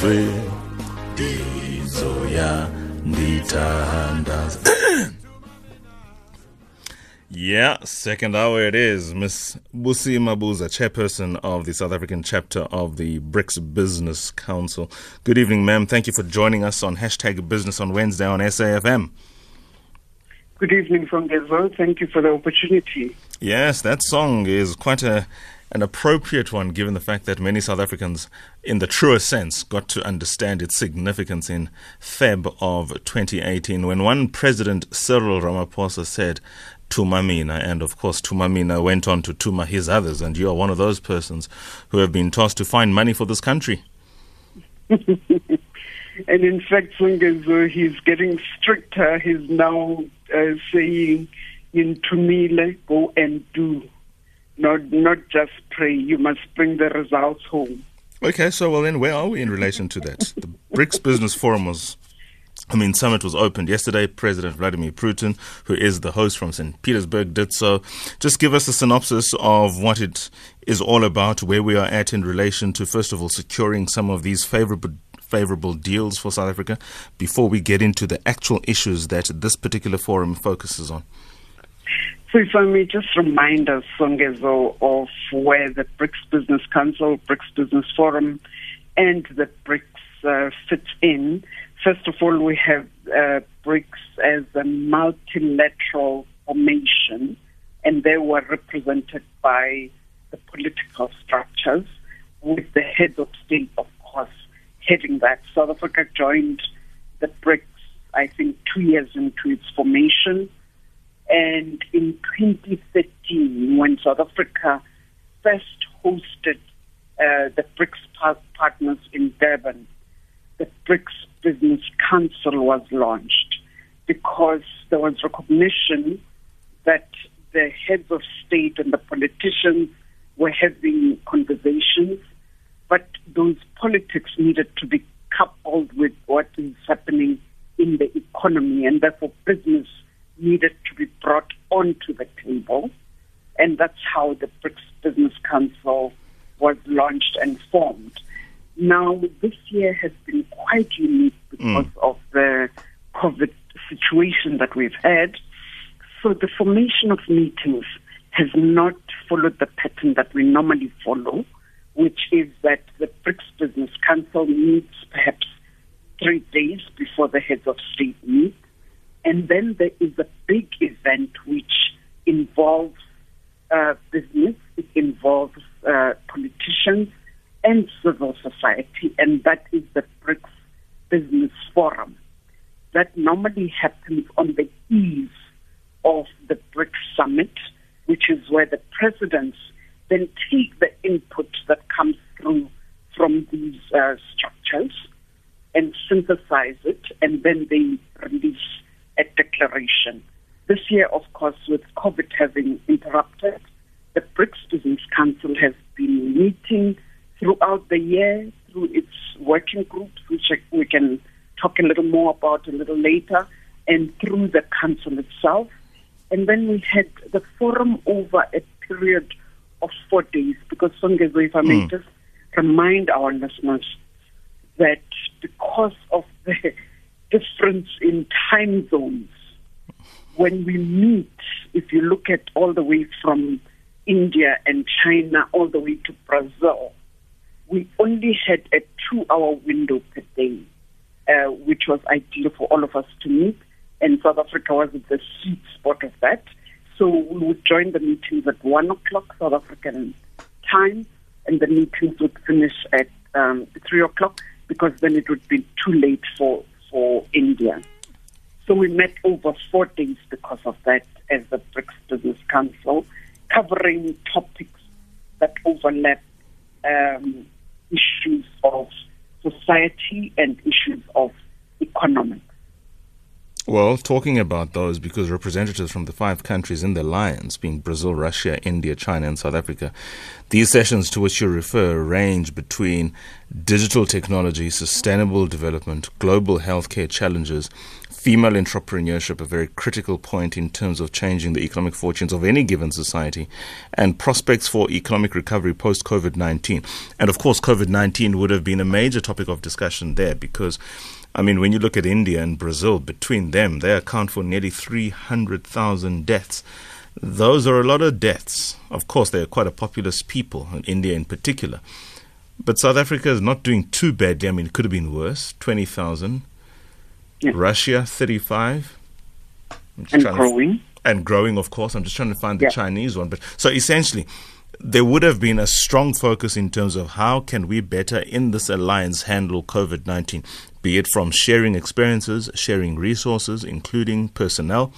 ndizwe ndizoya nditanda. Yeah, second hour it is. Miss Busi Mabuza, chairperson of the South African chapter of the BRICS Business Council. Good evening, ma'am. Thank you for joining us on Hashtag Business on Wednesday on SAFM. Good evening, Songezo. Thank you for the opportunity. Yes, that song is quite an appropriate one, given the fact that many South Africans, in the truer sense, got to understand its significance in Feb of 2018, when one President Cyril Ramaphosa said, Tuma Mina, and of course Tuma Mina went on to Tuma his others, and you are one of those persons who have been tasked to find money for this country. And in fact, Songezo, he's getting stricter. He's now saying, in Tumile, go and do. Not just pray. You must bring the results home. Okay, so well then, where are we in relation to that? The BRICS Business Forum Summit was opened yesterday. President Vladimir Putin, who is the host from St. Petersburg, did so. Just give us a synopsis of what it is all about, where we are at in relation to, first of all, securing some of these favorable deals for South Africa before we get into the actual issues that this particular forum focuses on. So if I may just remind us, Songezo, of where the BRICS Business Council, BRICS Business Forum, and the BRICS fit in. First of all, we have BRICS as a multilateral formation, and they were represented by the political structures, with the head of state, of course, heading that. South Africa joined the BRICS, I think, 2 years into its formation. And in 2013, when South Africa first hosted the BRICS partners in Durban, the BRICS Business Council was launched because there was recognition that the heads of state and the politicians were having conversations, but those politics needed to be coupled with what is happening in the economy, and therefore business needed to be brought onto the table. And that's how the BRICS Business Council was launched and formed. Now, this year has been quite unique because of the COVID situation that we've had. So the formation of meetings has not followed the pattern that we normally follow, which is that the BRICS Business Council meets perhaps 3 days before the heads of state meet. And then there is a big event which involves business, it involves politicians, and civil society, and that is the BRICS Business Forum. That normally happens on the eve of the BRICS Summit, which is where the presidents then take the input that comes through from these structures and synthesize it, and then they release a declaration. This year, of course, with COVID having interrupted, the BRICS Business Council has been meeting throughout the year, through its working groups, which we can talk a little more about a little later, and through the council itself. And then we had the forum over a period of 4 days, because Songezo, if I may just remind our listeners that because of the difference in time zones, when we meet, if you look at all the way from India and China all the way to Brazil, we only had a 2-hour window per day, which was ideal for all of us to meet. And South Africa was at the sweet spot of that. So we would join the meetings at 1 o'clock South African time, and the meetings would finish at 3 o'clock, because then it would be too late for India. So we met over 4 days because of that as the BRICS Business Council, covering topics that overlap, issues of society and issues of economics. Well, talking about those, because representatives from the five countries in the alliance, being Brazil, Russia, India, China, and South Africa, these sessions to which you refer range between digital technology, sustainable development, global healthcare challenges, female entrepreneurship, a very critical point in terms of changing the economic fortunes of any given society, and prospects for economic recovery post-COVID-19. And of course, COVID-19 would have been a major topic of discussion there because, I mean, when you look at India and Brazil, between them, they account for nearly 300,000 deaths. Those are a lot of deaths. Of course, they are quite a populous people, and India in particular. But South Africa is not doing too badly. I mean, it could have been worse, 20,000. Yeah. Russia, 35. And growing. And growing, of course. I'm just trying to find the Chinese one. But so essentially, there would have been a strong focus in terms of how can we better in this alliance handle COVID-19, be it from sharing experiences, sharing resources, including personnel,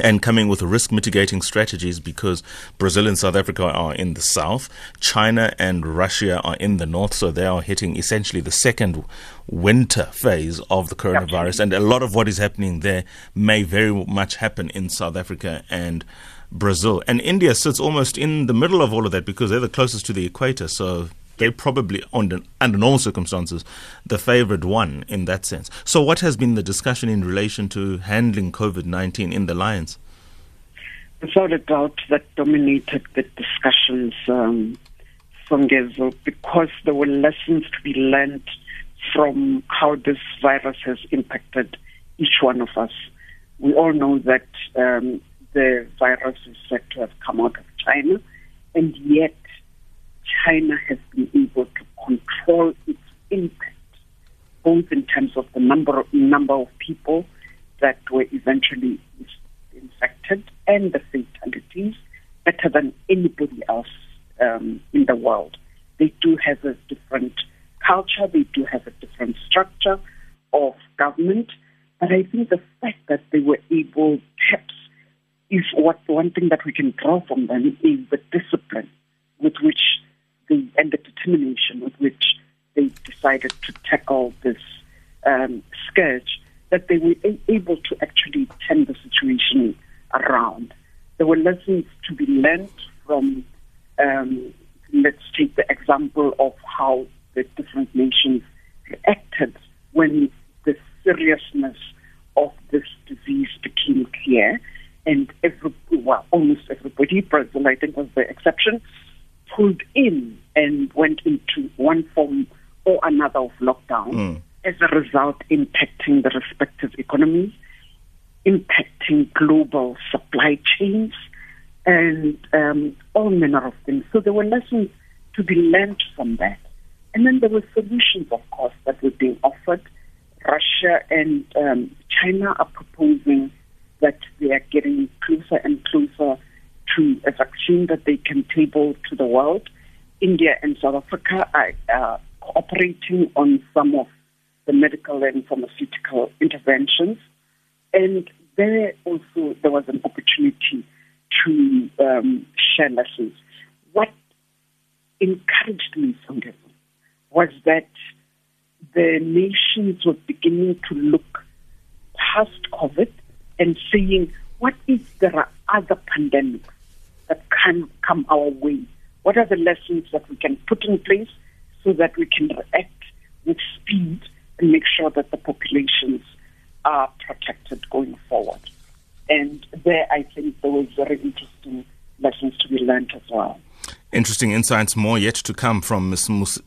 and coming with risk mitigating strategies, because Brazil and South Africa are in the south, China and Russia are in the north, so they are hitting essentially the second winter phase of the coronavirus. And a lot of what is happening there may very much happen in South Africa and Brazil. And India sits almost in the middle of all of that because they're the closest to the equator, so they're probably, under normal circumstances, the favored one in that sense. So what has been the discussion in relation to handling COVID-19 in the alliance? Without a doubt, that dominated the discussions, Songezo, because there were lessons to be learned from how this virus has impacted each one of us. We all know that the virus is said to have come out of China, and yet China has been able to control its impact, both in terms of the number of people that were eventually infected and the fatalities, better than anybody else in the world. They do have a different culture, they do have a different structure of government, but I think the fact that they were able, perhaps, is what one thing that we can draw from them is the discipline with which and the determination with which they decided to tackle this scourge, that they were able to actually turn the situation around. There were lessons to be learned from, let's take the example of how the different nations reacted when the seriousness of this disease became clear, and almost everybody, Brazil I think was the exception, pulled in and went into one form or another of lockdown, as a result impacting the respective economies, impacting global supply chains, and all manner of things. So there were lessons to be learned from that. And then there were solutions, of course, that were being offered. Russia and China are proposing that they are getting closer and closer to a vaccine that they can table to the world. India and South Africa are cooperating on some of the medical and pharmaceutical interventions. And there was an opportunity to share lessons. What encouraged me, Songezo, was that the nations were beginning to look past COVID and saying, what if there are other pandemics that can come our way? What are the lessons that we can put in place so that we can react with speed and make sure that the populations are protected going forward? And there, I think there were very interesting lessons to be learned as well. Interesting insights, more yet to come from Ms.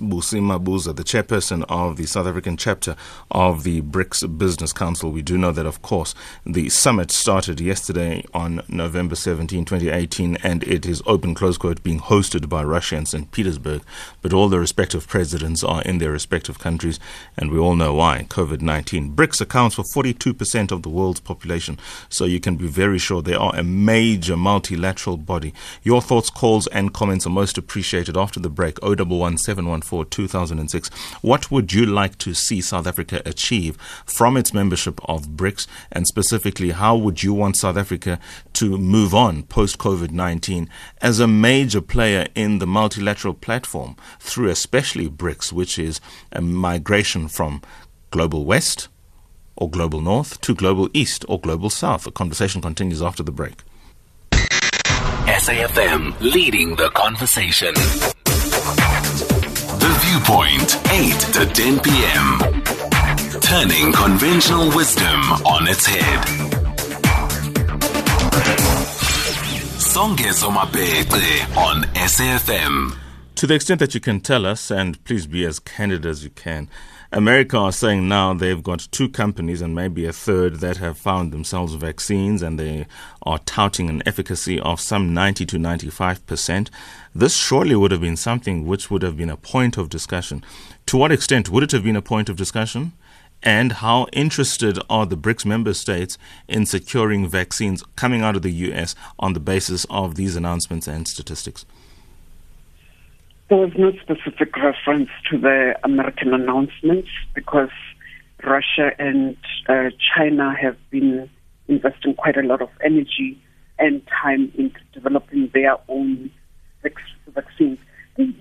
Busi Mabuza, the chairperson of the South African chapter of the BRICS Business Council. We do know that, of course, the summit started yesterday on November 17, 2018, and it is open, close quote, being hosted by Russia in St. Petersburg. But all the respective presidents are in their respective countries, and we all know why, COVID-19. BRICS accounts for 42% of the world's population, so you can be very sure they are a major multilateral body. Your thoughts, calls, and comments are most appreciated after the break. 011 714 2006. What would you like to see South Africa achieve from its membership of BRICS, and specifically how would you want South Africa to move on post-COVID-19 as a major player in the multilateral platform through especially BRICS, which is a migration from global West or Global North to Global East or Global South. The conversation continues after the break. SAFM leading the conversation. The Viewpoint, 8 to 10 p.m. Turning conventional wisdom on its head. Songezo Mabete on SAFM. To the extent that you can tell us, and please be as candid as you can, America are saying now they've got two companies and maybe a third that have found themselves vaccines, and they are touting an efficacy of some 90 to 95%. This surely would have been something which would have been a point of discussion. To what extent would it have been a point of discussion? And how interested are the BRICS member states in securing vaccines coming out of the U.S. on the basis of these announcements and statistics? There was no specific reference to the American announcements because Russia and China have been investing quite a lot of energy and time into developing their own vaccines.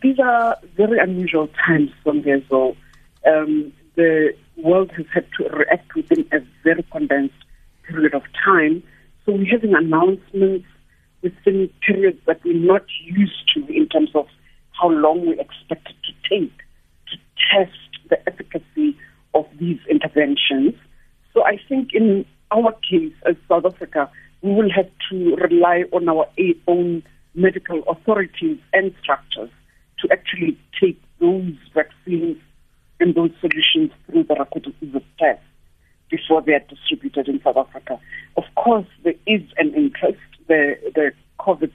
These are very unusual times from there, so the world has had to react within a very condensed period of time. So we're having announcements within periods that we're not used to in terms of how long we expect it to take to test the efficacy of these interventions. So I think in our case as South Africa, we will have to rely on our own medical authorities and structures to actually take those vaccines and those solutions through the requisite test before they are distributed in South Africa. Of course, there is an interest. The COVID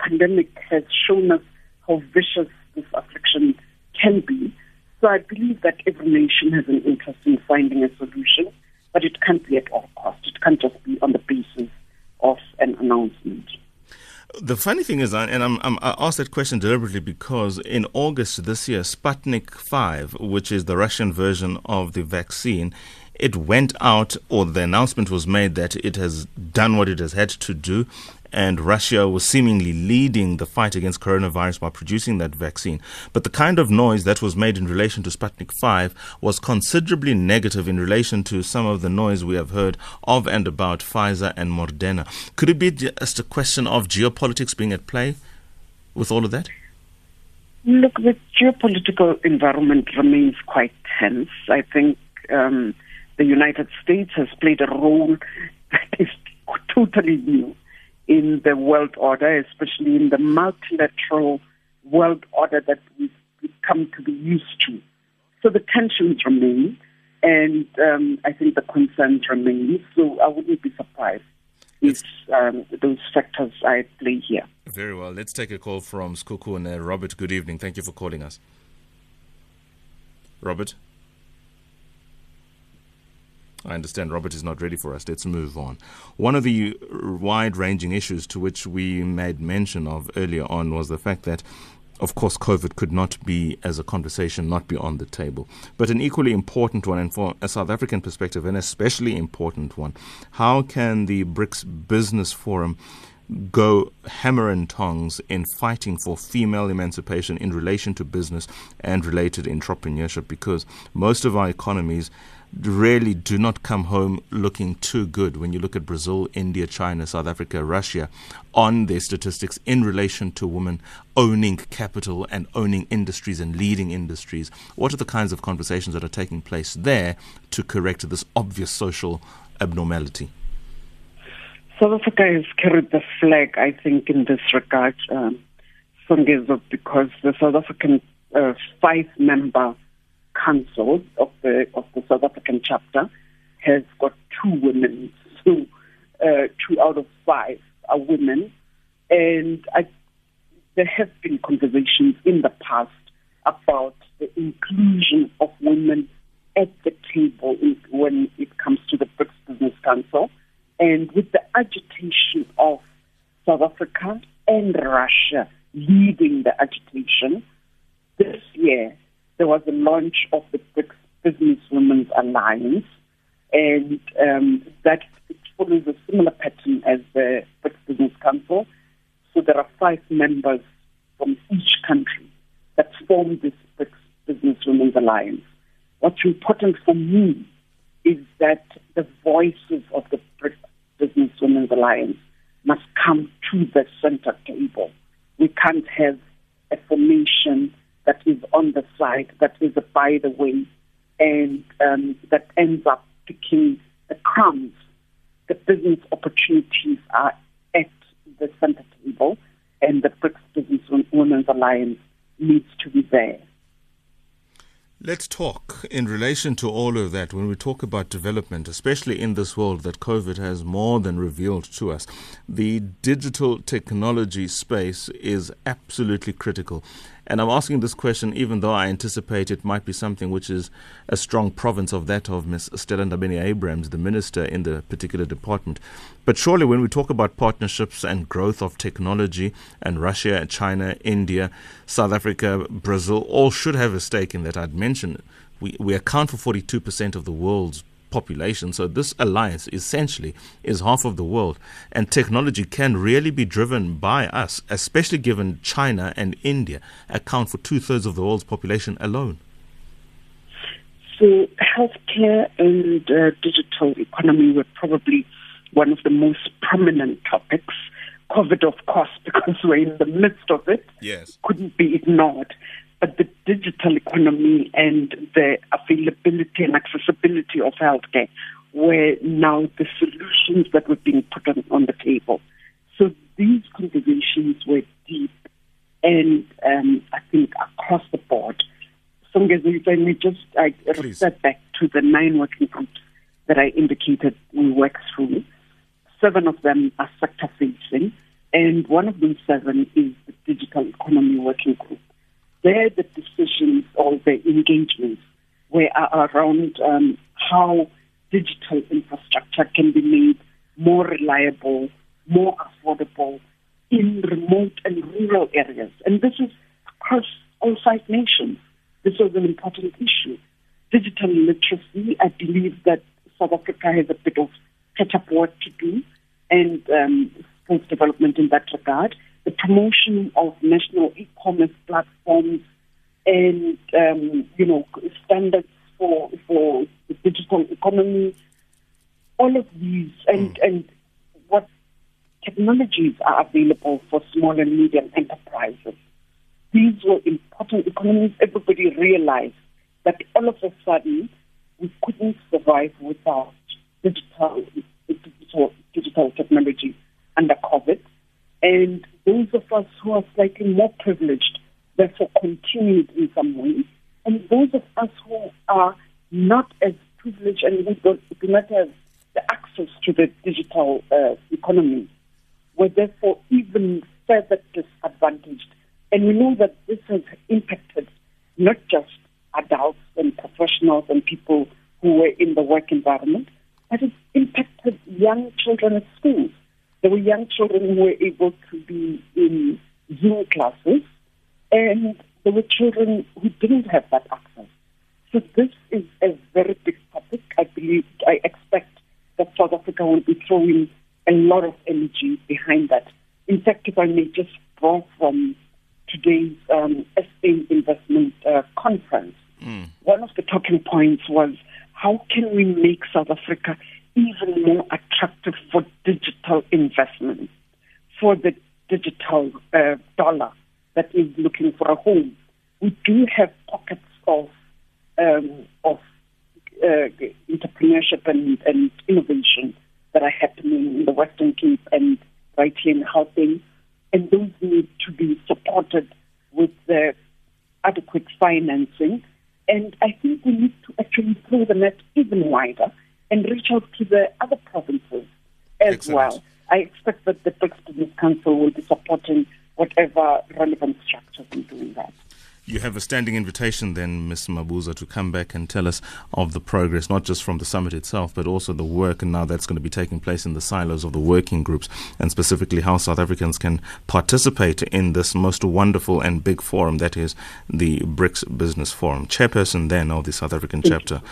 pandemic has shown us how vicious this affliction can be. So I believe that every nation has an interest in finding a solution, but it can't be at all costs. It can't just be on the basis of an announcement. The funny thing is, and I asked that question deliberately because in August this year, Sputnik V, which is the Russian version of the vaccine, it went out, or the announcement was made that it has done what it has had to do, and Russia was seemingly leading the fight against coronavirus by producing that vaccine. But the kind of noise that was made in relation to Sputnik V was considerably negative in relation to some of the noise we have heard of and about Pfizer and Moderna. Could it be just a question of geopolitics being at play with all of that? Look, the geopolitical environment remains quite tense. I think the United States has played a role that is totally new in the world order, especially in the multilateral world order that we've come to be used to. So the tensions remain, and I think the concerns remain. So I wouldn't be surprised if those factors are at play here. Very well. Let's take a call from Skoku and Robert. Good evening. Thank you for calling us. Robert? I understand Robert is not ready for us. Let's move on. One of the wide-ranging issues to which we made mention of earlier on was the fact that, of course, COVID could not be, as a conversation, not be on the table. But an equally important one, and for a South African perspective, an especially important one, how can the BRICS Business Forum go hammer and tongs in fighting for female emancipation in relation to business and related entrepreneurship? Because most of our economies really do not come home looking too good when you look at Brazil, India, China, South Africa, Russia, on their statistics in relation to women owning capital and owning industries and leading industries. What are the kinds of conversations that are taking place there to correct this obvious social abnormality? South Africa has carried the flag, I think, in this regard, Songezo, because the South African five-member council of the South African chapter has got two women, so 2 out of 5 are women. And there have been conversations in the past about the inclusion of women at the table when it comes to the BRICS Business Council. And with the agitation of South Africa and Russia leading the agitation, this year there was the launch of the BRICS Business Women's Alliance, and that it follows a similar pattern as the BRICS Business Council. So there are 5 members from each country that form this BRICS Business Women's Alliance. What's important for me is that alliance must come to the center table. We can't have a formation that is on the side, that is by the way, and that ends up picking the crumbs. The business opportunities are at the center table, and the BRICS Business Women's Alliance needs to be there. Let's talk in relation to all of that when we talk about development, especially in this world that COVID has more than revealed to us. The digital technology space is absolutely critical. And I'm asking this question even though I anticipate it might be something which is a strong province of that of Ms. Stella Ndabini-Abrams, the minister in the particular department. But surely when we talk about partnerships and growth of technology, and Russia, China, India, South Africa, Brazil, all should have a stake in that. I'd mention we account for 42% of the world's population. So this alliance essentially is half of the world. And technology can really be driven by us, especially given China and India account for 2/3 of the world's population alone. So healthcare and digital economy were probably one of the most prominent topics. COVID, of course, because we're in the midst of it, yes, couldn't be ignored. But the digital economy and the availability and accessibility of healthcare were now the solutions that were being put on the table. So these conversations were deep and I think across the board. Songezo, if I may just refer back to the 9 working groups that I indicated we work through. 7 of them are sector-facing, and one of those 7 is the Digital Economy Working Group. There, the decisions or the engagements were around how digital infrastructure can be made more reliable, more affordable in remote and rural areas. And this is across all 5 nations. This was an important issue. Digital literacy, I believe that South Africa has a bit of catch-up work to do and skills development in that regard. The promotion of national e-commerce platforms and, standards for the digital economy, all of these, and what technologies are available for small and medium enterprises. These were important economies. Everybody realized that all of a sudden we couldn't survive without digital technology under COVID. And those of us who are slightly more privileged, therefore continued in some ways. And those of us who are not as privileged and do not have the access to the digital economy were therefore even further disadvantaged. And we know that this has impacted not just adults and professionals and people who were in the work environment, but it's impacted young children at schools. There were young children who were able to be in Zoom classes, and there were children who didn't have that access. So this is a very big topic. I expect that South Africa will be throwing a lot of energy behind that. In fact, if I may just draw from today's SA investment conference, one of the talking points was how can we make South Africa even more attractive for digital investment, for the digital dollar that is looking for a home. We do have pockets of entrepreneurship and innovation that are happening in the Western Cape and right here in Gauteng, and those need to be supported with the adequate financing. And I think we need to actually throw the net even wider and reach out to the other provinces as well. I expect that the BRICS Business Council will be supporting whatever relevant structures in doing that. You have a standing invitation then, Ms. Mabuza, to come back and tell us of the progress, not just from the summit itself, but also the work and now that's going to be taking place in the silos of the working groups, and specifically how South Africans can participate in this most wonderful and big forum, that is the BRICS Business Forum. Chairperson then of the South African chapter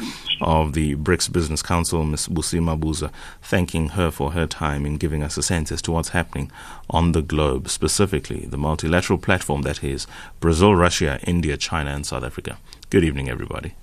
of the BRICS Business Council, Ms. Busi Mabuza, thanking her for her time in giving us a sense as to what's happening on the globe, specifically the multilateral platform that is Brazil, Russia, India, China and South Africa. Good evening, everybody.